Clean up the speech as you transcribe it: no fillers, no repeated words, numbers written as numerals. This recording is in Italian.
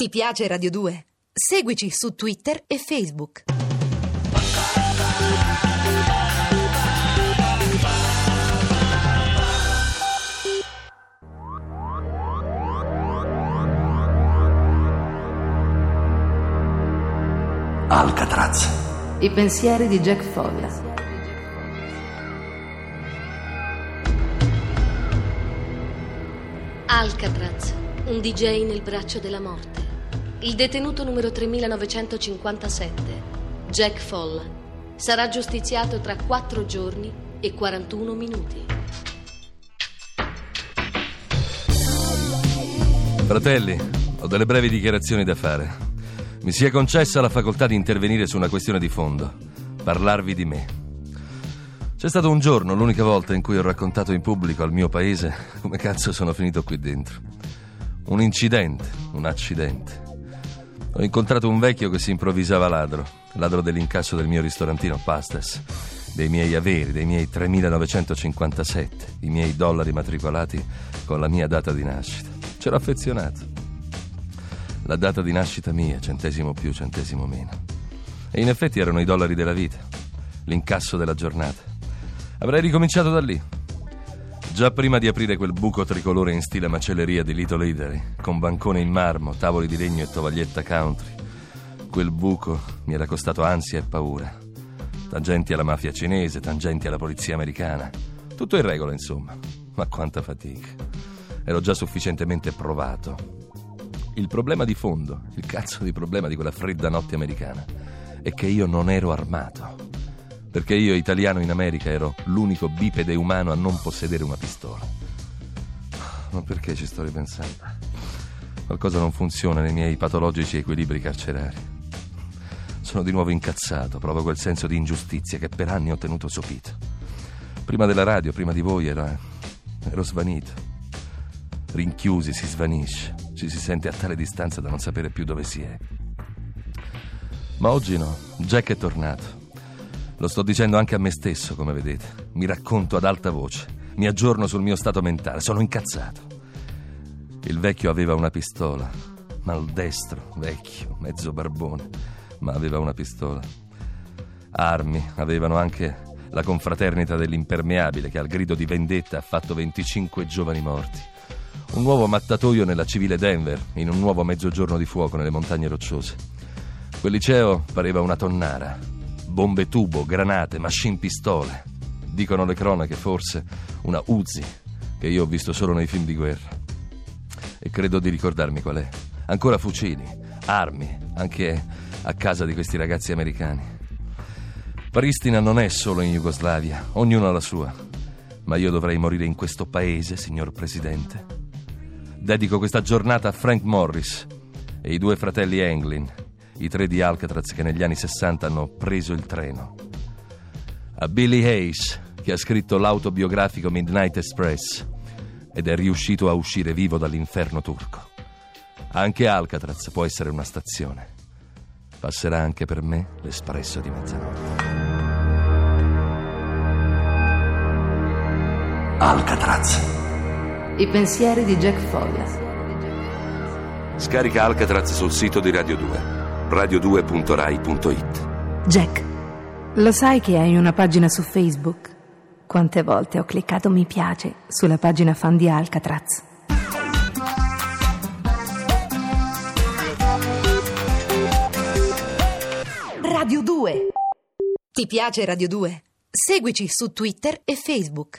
Ti piace Radio 2? Seguici su Twitter e Facebook. Alcatraz. I pensieri di Jack Folla. Alcatraz, un DJ nel braccio della morte. Il detenuto numero 3957, Jack Folla, sarà giustiziato tra 4 giorni e 41 minuti. Fratelli, ho delle brevi dichiarazioni da fare. Mi si è concessa la facoltà di intervenire su una questione di fondo, parlarvi di me. C'è stato un giorno, l'unica volta in cui ho raccontato in pubblico al mio paese come cazzo sono finito qui dentro. Un incidente, un accidente. Ho incontrato un vecchio che si improvvisava ladro dell'incasso del mio ristorantino Pastas, dei miei averi, dei miei 3.957, i miei dollari matricolati con la mia data di nascita. C'era affezionato. La data di nascita mia, centesimo più, centesimo meno. E in effetti erano i dollari della vita, l'incasso della giornata. Avrei ricominciato da lì, già prima di aprire quel buco tricolore in stile macelleria di Little Italy, con bancone in marmo, tavoli di legno e tovaglietta country. Quel buco mi era costato ansia e paura. Tangenti alla mafia cinese, tangenti alla polizia americana. Tutto in regola, insomma. Ma quanta fatica. Ero già sufficientemente provato. Il problema di fondo, il cazzo di problema di quella fredda notte americana, è che io non ero armato. Perché io, italiano in America, ero l'unico bipede umano a non possedere una pistola. Ma perché ci sto ripensando? Qualcosa non funziona nei miei patologici equilibri carcerari. Sono di nuovo incazzato, provo quel senso di ingiustizia che per anni ho tenuto sopito. Prima della radio, prima di voi, ero svanito. Rinchiusi si svanisce, ci si sente a tale distanza da non sapere più dove si è. Ma oggi no, Jack è tornato. Lo sto dicendo anche a me stesso, come vedete. Mi racconto ad alta voce, mi aggiorno sul mio stato mentale, sono incazzato. Il vecchio aveva una pistola, maldestro, vecchio, mezzo barbone, ma aveva una pistola. Armi avevano anche la confraternita dell'impermeabile che al grido di vendetta ha fatto 25 giovani morti. Un nuovo mattatoio nella civile Denver, in un nuovo mezzogiorno di fuoco nelle montagne rocciose. Quel liceo pareva una tonnara. Bombe tubo, granate, machine pistole. Dicono le cronache, forse, una Uzi, che io ho visto solo nei film di guerra. E credo di ricordarmi qual è. Ancora fucili, armi, anche a casa di questi ragazzi americani. Pristina non è solo in Jugoslavia, ognuno ha la sua. Ma io dovrei morire in questo paese, signor Presidente. Dedico questa giornata a Frank Morris e i due fratelli Anglin, i 3 di Alcatraz che negli anni 60 hanno preso il treno. A Billy Hayes, che ha scritto l'autobiografico Midnight Express ed è riuscito a uscire vivo dall'inferno turco. Anche Alcatraz può essere una stazione. Passerà anche per me l'espresso di mezzanotte. Alcatraz. I pensieri di Jack Folla. Scarica Alcatraz sul sito di Radio 2. Radio2.rai.it. Jack, lo sai che hai una pagina su Facebook? Quante volte ho cliccato mi piace sulla pagina fan di Alcatraz. Radio 2. Ti piace Radio 2? Seguici su Twitter e Facebook.